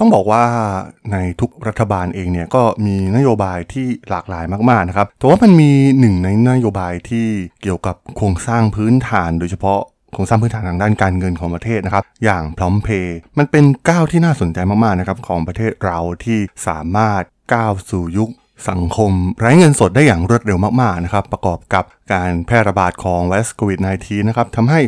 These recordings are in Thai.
ต้องบอกว่าในทุกรัฐบาลเองเนี่ยก็มีนโยบายที่หลากหลายมากๆนะครับแต่ว่ามันมีหนึ่งในนโยบายที่เกี่ยวกับโครงสร้างพื้นฐานโดยเฉพาะโครงสร้างพื้นฐานทางด้านการเงินของประเทศนะครับอย่างพร้อมเพย์มันเป็นก้าวที่น่าสนใจมากๆนะครับของประเทศเราที่สามารถก้าวสู่ยุคสังคมไร้เงินสดได้อย่างรวดเร็วมากๆนะครับประกอบกับการแพร่ระบาดของไวรัสโควิด -19 นะครับทำให้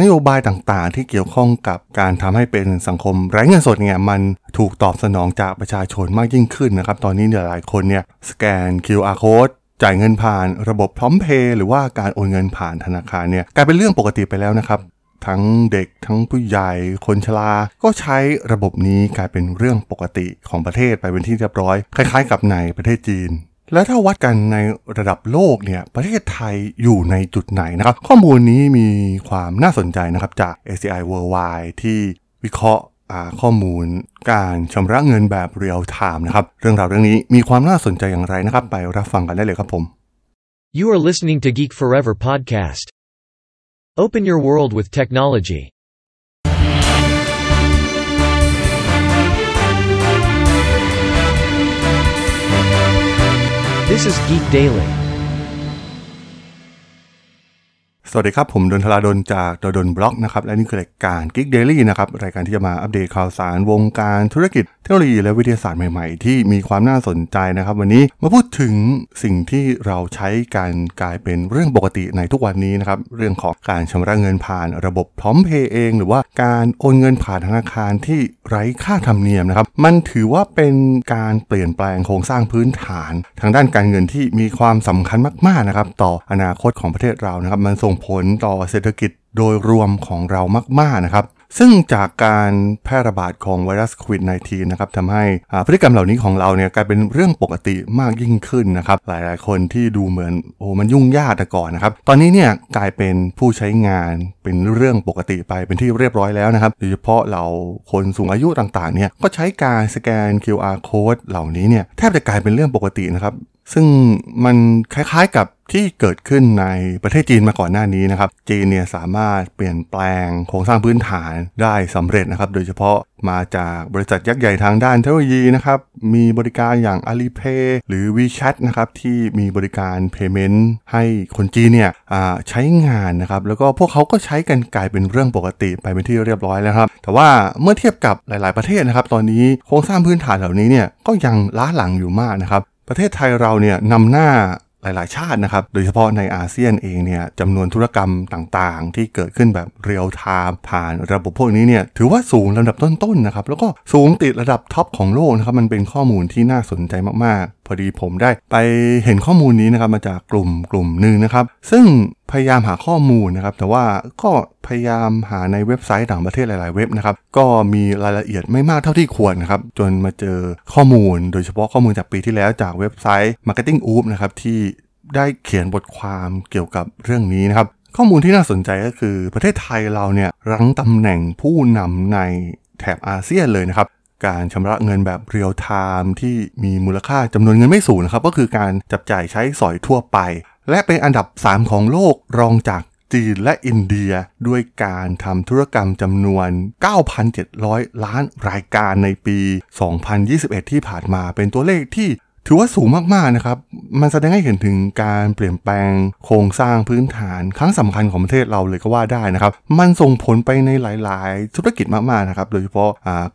นโยบายต่างๆที่เกี่ยวข้องกับการทำให้เป็นสังคมไร้เงินสดเนี่ยมันถูกตอบสนองจากประชาชนมากยิ่งขึ้นนะครับตอนนี้หลายคนเนี่ยสแกน QR Codeจ่ายเงินผ่านระบบพร้อมเพย์หรือว่าการโอนเงินผ่านธนาคารเนี่ยกลายเป็นเรื่องปกติไปแล้วนะครับทั้งเด็กทั้งผู้ใหญ่คนชราก็ใช้ระบบนี้กลายเป็นเรื่องปกติของประเทศไปเป็นที่เรียบร้อยคล้ายๆกับในประเทศจีนและถ้าวัดกันในระดับโลกเนี่ยประเทศไทยอยู่ในจุดไหนนะครับข้อมูลนี้มีความน่าสนใจนะครับจาก ACI Worldwide ที่วิเคราะห์ข้อมูลการชำระเงินแบบเรียลไทม์นะครับเรื่องราวเรื่องนี้มีความน่าสนใจอย่างไรนะครับไปรับฟังกันได้เลยครับผม You are listening to Geek Forever Podcast. Open your world with technology. This is Geek Daily. สวัสดีครับผมดลธราดลจากดลบล็อกนะครับและนี่คือรายการ Geek Daily นะครับรายการที่จะมาอัปเดตข่าวสารวงการธุรกิจเทคโนโลยีและวิทยาศาสตร์ใหม่ๆที่มีความน่าสนใจนะครับวันนี้มาพูดถึงสิ่งที่เราใช้การกลายเป็นเรื่องปกติในทุกวันนี้นะครับเรื่องของการชำระเงินผ่านระบบพร้อมเพย์เองหรือว่าการโอนเงินผ่านธนาคารที่ไร้ค่าธรรมเนียมนะครับมันถือว่าเป็นการเปลี่ยนแปลงโครงสร้างพื้นฐานทางด้านการเงินที่มีความสำคัญมากๆนะครับต่ออนาคตของประเทศเรานะครับมันส่งผลต่อเศรษฐกิจโดยรวมของเรามากๆนะครับซึ่งจากการแพร่ระบาดของไวรัสโควิด -19 นะครับทำให้พฤติกรรมเหล่านี้ของเราเนี่ยกลายเป็นเรื่องปกติมากยิ่งขึ้นนะครับหลายๆคนที่ดูเหมือนมันยุ่งยากแต่ก่อนนะครับตอนนี้เนี่ยกลายเป็นผู้ใช้งานเป็นเรื่องปกติไปเป็นที่เรียบร้อยแล้วนะครับโดยเฉพาะเราคนสูงอายุต่างๆเนี่ยก็ใช้การสแกน QR Code เหล่านี้เนี่ยแทบจะกลายเป็นเรื่องปกตินะครับซึ่งมันคล้ายๆกับที่เกิดขึ้นในประเทศจีนมาก่อนหน้านี้นะครับจีนเนี่ยสามารถเปลี่ยนแปลงโครงสร้างพื้นฐานได้สำเร็จนะครับโดยเฉพาะมาจากบริษัทยักษ์ใหญ่ทางด้านเทคโนโลยีนะครับมีบริการอย่าง Alipay หรือ WeChat นะครับที่มีบริการ Payment ให้คนจีนเนี่ยใช้งานนะครับแล้วก็พวกเขาก็ใช้กันกลายเป็นเรื่องปกติไปเป็นที่เรียบร้อยแล้วครับแต่ว่าเมื่อเทียบกับหลายๆประเทศนะครับตอนนี้โครงสร้างพื้นฐานเหล่านี้เนี่ยก็ยังล้าหลังอยู่มากนะครับประเทศไทยเราเนี่ยนำหน้าหลายๆชาตินะครับโดยเฉพาะในอาเซียนเองเนี่ยจำนวนธุรกรรมต่างๆที่เกิดขึ้นแบบเรียลไทม์ผ่านระบบพวกนี้เนี่ยถือว่าสูงลำดับต้นๆนะครับแล้วก็สูงติดระดับท็อปของโลกนะครับมันเป็นข้อมูลที่น่าสนใจมากๆพอดีผมได้ไปเห็นข้อมูลนี้นะครับมาจากกลุ่มนึงนะครับซึ่งพยายามหาข้อมูลนะครับแต่ว่าก็พยายามหาในเว็บไซต์ต่างประเทศหลายๆเว็บนะครับก็มีรายละเอียดไม่มากเท่าที่ควรนะครับจนมาเจอข้อมูลโดยเฉพาะข้อมูลจากปีที่แล้วจากเว็บไซต์ Marketing Oops นะครับที่ได้เขียนบทความเกี่ยวกับเรื่องนี้นะครับข้อมูลที่น่าสนใจก็คือประเทศไทยเราเนี่ยรั้งตำแหน่งผู้นำในแถบอาเซียนเลยนะครับการชำระเงินแบบเรียลไทม์ที่มีมูลค่าจำนวนเงินไม่สูงนะครับก็คือการจับจ่ายใช้สอยทั่วไปและเป็นอันดับ 3 ของโลกรองจากจีนและอินเดียด้วยการทำธุรกรรมจำนวน 9,700 ล้านรายการในปี 2021 ที่ผ่านมาเป็นตัวเลขที่ถือว่าสูงมากๆนะครับมันแสดงให้เห็นถึงการเปลี่ยนแปลงโครงสร้างพื้นฐานครั้งสำคัญของประเทศเราเลยก็ว่าได้นะครับมันส่งผลไปในหลายๆธุรกิจมากๆนะครับโดยเฉพาะ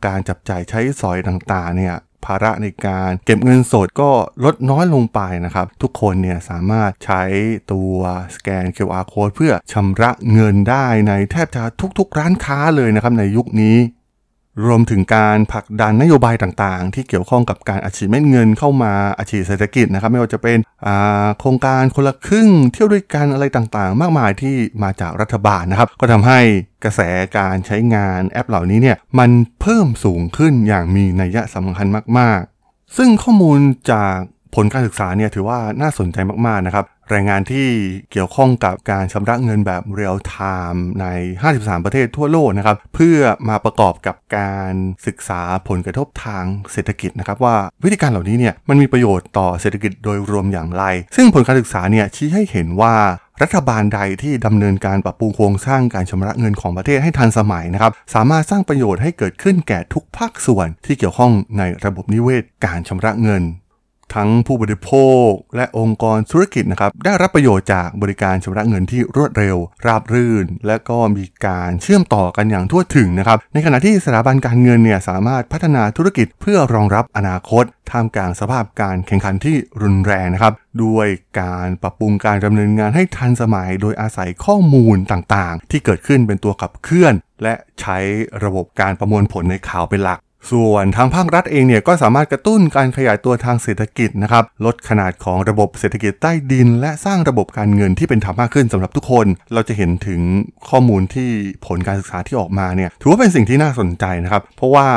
การจับจ่ายใช้สอยต่างๆเนี่ยภาระในการเก็บเงินสดก็ลดน้อยลงไปนะครับทุกคนเนี่ยสามารถใช้ตัวสแกน QR Code เพื่อชำระเงินได้ในแทบจะทุกๆร้านค้าเลยนะครับในยุคนี้รวมถึงการผลักดันนโยบายต่างๆที่เกี่ยวข้องกับการอัดฉีดเงินเข้ามาอัดฉีดเศรษฐกิจนะครับไม่ว่าจะเป็นโครงการคนละครึ่งเที่ยวด้วยกันอะไรต่างๆมากมายที่มาจากรัฐบาลนะครับก็ทำให้กระแสการใช้งานแอปเหล่านี้เนี่ยมันเพิ่มสูงขึ้นอย่างมีนัยสำคัญมากๆซึ่งข้อมูลจากผลการศึกษาเนี่ยถือว่าน่าสนใจมากๆนะครับรายงานที่เกี่ยวข้องกับการชำระเงินแบบเรียลไทม์ใน 53 ประเทศทั่วโลกนะครับเพื่อมาประกอบกับการศึกษาผลกระทบทางเศรษฐกิจนะครับว่าวิธีการเหล่านี้เนี่ยมันมีประโยชน์ต่อเศรษฐกิจโดยรวมอย่างไรซึ่งผลการศึกษาเนี่ยชี้ให้เห็นว่า รัฐบาลใดที่ดำเนินการปรับปรุงโครงสร้างการชำระเงินของประเทศให้ทันสมัยนะครับสามารถสร้างประโยชน์ให้เกิดขึ้นแก่ทุกภาคส่วนที่เกี่ยวข้องในระบบนิเวศการชำระเงินทั้งผู้บริโภคและองค์กรธุรกิจนะครับได้รับประโยชน์จากบริการชำระเงินที่รวดเร็วราบรื่นและก็มีการเชื่อมต่อกันอย่างทั่วถึงนะครับในขณะที่สถาบันการเงินเนี่ยสามารถพัฒนาธุรกิจเพื่อรองรับอนาคตท่ามกลางสภาพการแข่งขันที่รุนแรงนะครับด้วยการปรับปรุงการดำเนินงานให้ทันสมัยโดยอาศัยข้อมูลต่างๆที่เกิดขึ้นเป็นตัวขับเคลื่อนและใช้ระบบการประมวลผลในข่าวเป็นหลักส่วนทางภาครัฐเองเนี่ยก็สามารถกระตุ้นการขยายตัวทางเศรษฐกิจนะครับลดขนาดของระบบเศรษฐกิจใต้ดินและสร้างระบบการเงินที่เป็นธรรมมากขึ้นสำหรับทุกคนเราจะเห็นถึงข้อมูลที่ผลการศึกษาที่ออกมาเนี่ยถือว่าเป็นสิ่งที่น่าสนใจนะครับเพราะว่า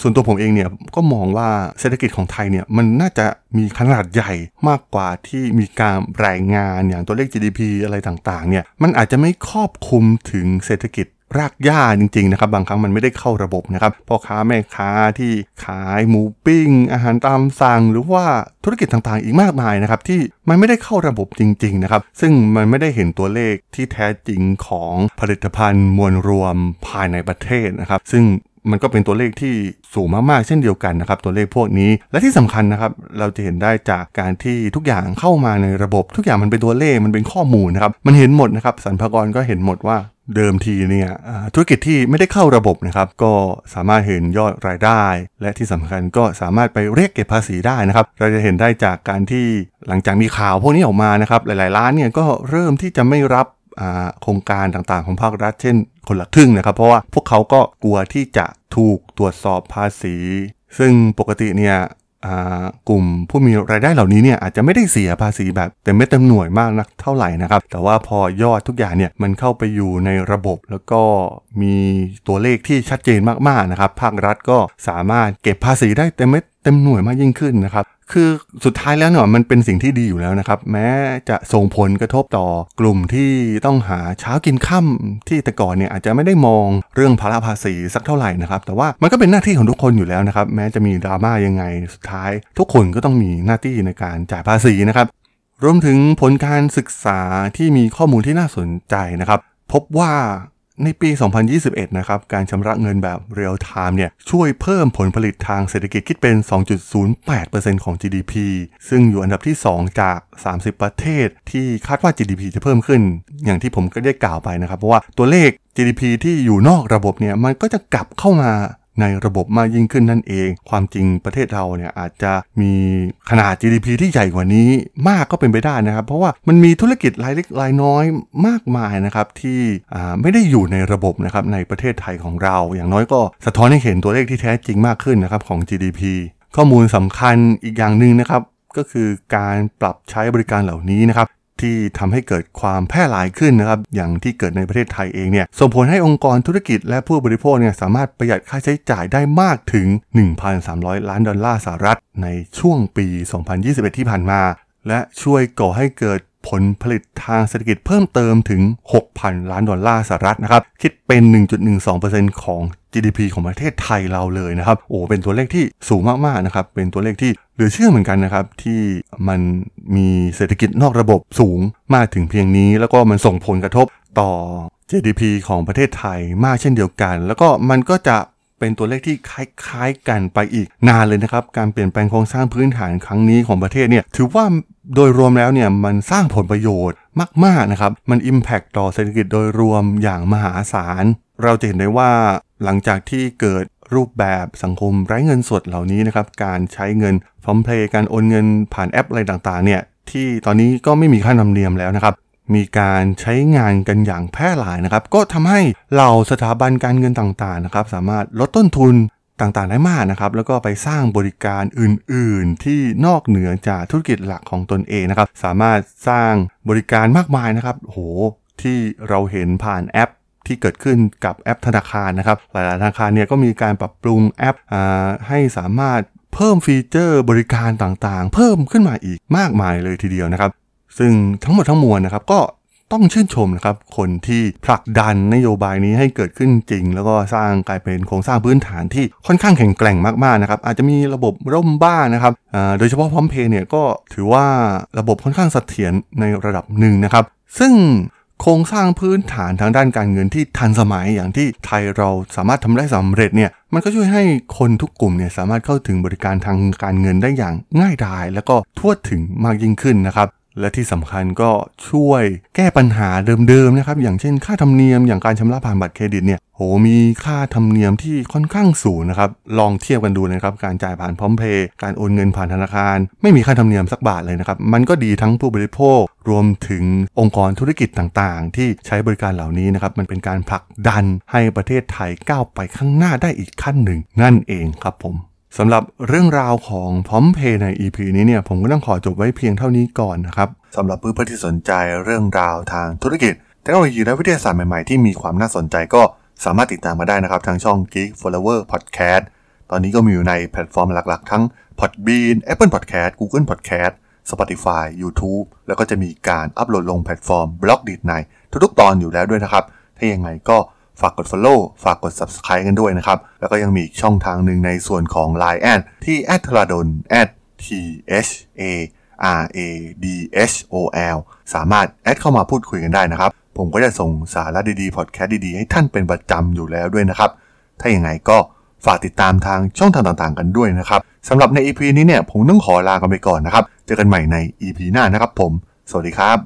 ส่วนตัวผมเองเนี่ยก็มองว่าเศรษฐกิจของไทยเนี่ยมันน่าจะมีขนาดใหญ่มากกว่าที่มีการรายงานอย่างตัวเลข GDP อะไรต่างๆเนี่ยมันอาจจะไม่ครอบคลุมถึงเศรษฐกิจรากหญ้าจริงๆนะครับบางครั้งมันไม่ได้เข้าระบบนะครับพ่อค้าแม่ค้าที่ขายหมูปิ้งอาหารตามสั่งหรือว่าธุรกิจต่างๆอีกมากมายนะครับที่มันไม่ได้เข้าระบบจริงๆนะครับซึ่งมันไม่ได้เห็นตัวเลขที่แท้จริงของผลิตภัณฑ์มวลรวมภายในประเทศนะครับซึ่งมันก็เป็นตัวเลขที่สูงมากๆเช่นเดียวกันนะครับตัวเลขพวกนี้และที่สำคัญนะครับเราจะเห็นได้จากการที่ทุกอย่างเข้ามาในระบบทุกอย่างมันเป็นตัวเลขมันเป็นข้อมูลนะครับมันเห็นหมดนะครับสรรพากรก็เห็นหมดว่าเดิมทีเนี่ยธุรกิจที่ไม่ได้เข้าระบบนะครับก็สามารถเห็นยอดรายได้และที่สำคัญก็สามารถไปเรียกเก็บภาษีได้นะครับเราจะเห็นได้จากการที่หลังจากมีข่าวพวกนี้ออกมานะครับหลายๆร้านเนี่ยก็เริ่มที่จะไม่รับโครงการต่างๆของภาครัฐเช่นคนละครึ่งนะครับเพราะว่าพวกเขาก็กลัวที่จะถูกตรวจสอบภาษีซึ่งปกติเนี่ยกลุ่มผู้มีรายได้เหล่านี้เนี่ยอาจจะไม่ได้เสียภาษีแบบเต็มเม็ดเต็มหน่วยมากนักเท่าไหร่นะครับแต่ว่าพอยอดทุกอย่างเนี่ยมันเข้าไปอยู่ในระบบแล้วก็มีตัวเลขที่ชัดเจนมากๆนะครับภาครัฐก็สามารถเก็บภาษีได้เต็มเม็ดเต็มหน่วยมากยิ่งขึ้นนะครับคือสุดท้ายแล้วเนี่ยมันเป็นสิ่งที่ดีอยู่แล้วนะครับแม้จะส่งผลกระทบต่อกลุ่มที่ต้องหาเช้ากินค่ำที่แต่ก่อนเนี่ยอาจจะไม่ได้มองเรื่องภาระภาษีสักเท่าไหร่นะครับแต่ว่ามันก็เป็นหน้าที่ของทุกคนอยู่แล้วนะครับแม้จะมีดราม่ายังไงสุดท้ายทุกคนก็ต้องมีหน้าที่ในการจ่ายภาษีนะครับรวมถึงผลการศึกษาที่มีข้อมูลที่น่าสนใจนะครับพบว่าในปี2021นะครับการชำระเงินแบบเรียลไทม์เนี่ยช่วยเพิ่มผลผลิตทางเศรษฐกิจคิดเป็น 2.08% ของ GDP ซึ่งอยู่อันดับที่2จาก30ประเทศที่คาดว่า GDP จะเพิ่มขึ้นอย่างที่ผมก็ได้กล่าวไปนะครับเพราะว่าตัวเลข GDP ที่อยู่นอกระบบเนี่ยมันก็จะกลับเข้ามาในระบบมากยิ่งขึ้นนั่นเองความจริงประเทศเราเนี่ยอาจจะมีขนาด GDP ที่ใหญ่กว่านี้มากก็เป็นไปได้นะครับเพราะว่ามันมีธุรกิจรายเล็กรายน้อยมากมายนะครับที่ไม่ได้อยู่ในระบบนะครับในประเทศไทยของเราอย่างน้อยก็สะท้อนให้เห็นตัวเลขที่แท้จริงมากขึ้นนะครับของ GDP ข้อมูลสำคัญอีกอย่างนึงนะครับก็คือการปรับใช้บริการเหล่านี้นะครับที่ทำให้เกิดความแพร่หลายขึ้นนะครับอย่างที่เกิดในประเทศไทยเองเนี่ยส่งผลให้องค์กรธุรกิจและผู้บริโภคเนี่ยสามารถประหยัดค่าใช้จ่ายได้มากถึง 1,300 ล้านดอลลาร์สหรัฐในช่วงปี2021ที่ผ่านมาและช่วยก่อให้เกิดผลผลิตทางเศรษฐกิจเพิ่มเติมถึง 6,000 ล้านดอลลาร์สหรัฐนะครับคิดเป็น 1.12% ของ GDP ของประเทศไทยเราเลยนะครับโอ้เป็นตัวเลขที่สูงมากๆนะครับเป็นตัวเลขที่เหลือเชื่อเหมือนกันนะครับที่มันมีเศรษฐกิจนอกระบบสูงมากถึงเพียงนี้แล้วก็มันส่งผลกระทบต่อ GDP ของประเทศไทยมากเช่นเดียวกันแล้วก็มันก็จะเป็นตัวเลขที่คล้ายๆกันไปอีกนานเลยนะครับการเปลี่ยนแปลงโครงสร้างพื้นฐานครั้งนี้ของประเทศเนี่ยถือว่าโดยรวมแล้วเนี่ยมันสร้างผลประโยชน์มากๆนะครับมัน impact ต่อเศรษฐกิจโดยรวมอย่างมหาศาลเราจะเห็นได้ว่าหลังจากที่เกิดรูปแบบสังคมไร้เงินสดเหล่านี้นะครับการใช้เงินพร้อมเพลย์การโอนเงินผ่านแอปอะไรต่างๆเนี่ยที่ตอนนี้ก็ไม่มีค่าธรรมเนียมแล้วนะครับมีการใช้งานกันอย่างแพร่หลายนะครับก็ทำให้เหล่าสถาบันการเงินต่างๆนะครับสามารถลดต้นทุนต่างๆได้มากนะครับแล้วก็ไปสร้างบริการอื่นๆที่นอกเหนือจากธุรกิจหลักของตนเองนะครับสามารถสร้างบริการมากมายนะครับโหที่เราเห็นผ่านแอปที่เกิดขึ้นกับแอปธนาคารนะครับหลายๆธนาคารเนี่ยก็มีการปรับปรุงแอปให้สามารถเพิ่มฟีเจอร์บริการต่างๆเพิ่มขึ้นมาอีกมากมายเลยทีเดียวนะครับซึ่งทั้งหมดทั้งมวลนะครับก็ ต้องชื่นชมนะครับคนที่ผลักดันนโยบายนี้ให้เกิดขึ้นจริงแล้วก็สร้างกลายเป็นโครงสร้างพื้นฐานที่ค่อนข้างแข็งแกร่งมากๆนะครับอาจจะมีระบบร่มบ้านนะครับโดยเฉพาะพร้อมเพย์เนี่ยก็ถือว่าระบบค่อนข้างเสถียรในระดับหนึ่งนะครับซึ่งโครงสร้างพื้นฐานทางด้านการเงินที่ทันสมัยอย่างที่ไทยเราสามารถทำได้สำเร็จเนี่ยมันก็ช่วยให้คนทุกกลุ่มเนี่ยสามารถเข้าถึงบริการทางการเงินได้อย่างง่ายดายแล้วก็ทั่วถึงมากยิ่งขึ้นนะครับและที่สำคัญก็ช่วยแก้ปัญหาเดิมๆนะครับอย่างเช่นค่าธรรมเนียมอย่างการชำระผ่านบัตรเครดิตเนี่ยมีค่าธรรมเนียมที่ค่อนข้างสูงนะครับลองเทียบกันดูนะครับการจ่ายผ่านพร้อมเพย์การโอนเงินผ่านธนาคารไม่มีค่าธรรมเนียมสักบาทเลยนะครับมันก็ดีทั้งผู้บริโภครวมถึงองค์กรธุรกิจต่างๆที่ใช้บริการเหล่านี้นะครับมันเป็นการผลักดันให้ประเทศไทยก้าวไปข้างหน้าได้อีกขั้นหนึ่งนั่นเองครับผมสำหรับเรื่องราวของพร้อมเพย์ใน EP นี้เนี่ยผมก็ต้องขอจบไว้เพียงเท่านี้ก่อนนะครับสำหรับเพื่อนๆที่สนใจเรื่องราวทางธุรกิจเทคโนโลยีและวิทยาศาสตร์ใหม่ๆที่มีความน่าสนใจก็สามารถติดตามมาได้นะครับทางช่อง Geek Forever Podcast ตอนนี้ก็มีอยู่ในแพลตฟอร์มหลักๆทั้ง Podbean, Apple Podcast, Google Podcast, Spotify, YouTube แล้วก็จะมีการอัปโหลดลงแพลตฟอร์ม Blockdit ในทุกๆตอนอยู่แล้วด้วยนะครับถ้ายังไงก็ฝากกด follow ฝากกด subscribe กันด้วยนะครับแล้วก็ยังมีอีกช่องทางหนึ่งในส่วนของ Line แอดที่ @thradon @thradol สามารถแอดเข้ามาพูดคุยกันได้นะครับผมก็จะส่งสาระดีๆพอดแคสต์ดีๆให้ท่านเป็นประจำอยู่แล้วด้วยนะครับถ้าอย่างไรก็ฝากติดตามทางช่องทางต่างๆกันด้วยนะครับสำหรับใน EP นี้เนี่ยผมต้องขอลากันไปก่อนนะครับเจอกันใหม่ใน EP หน้านะครับผมสวัสดีครับ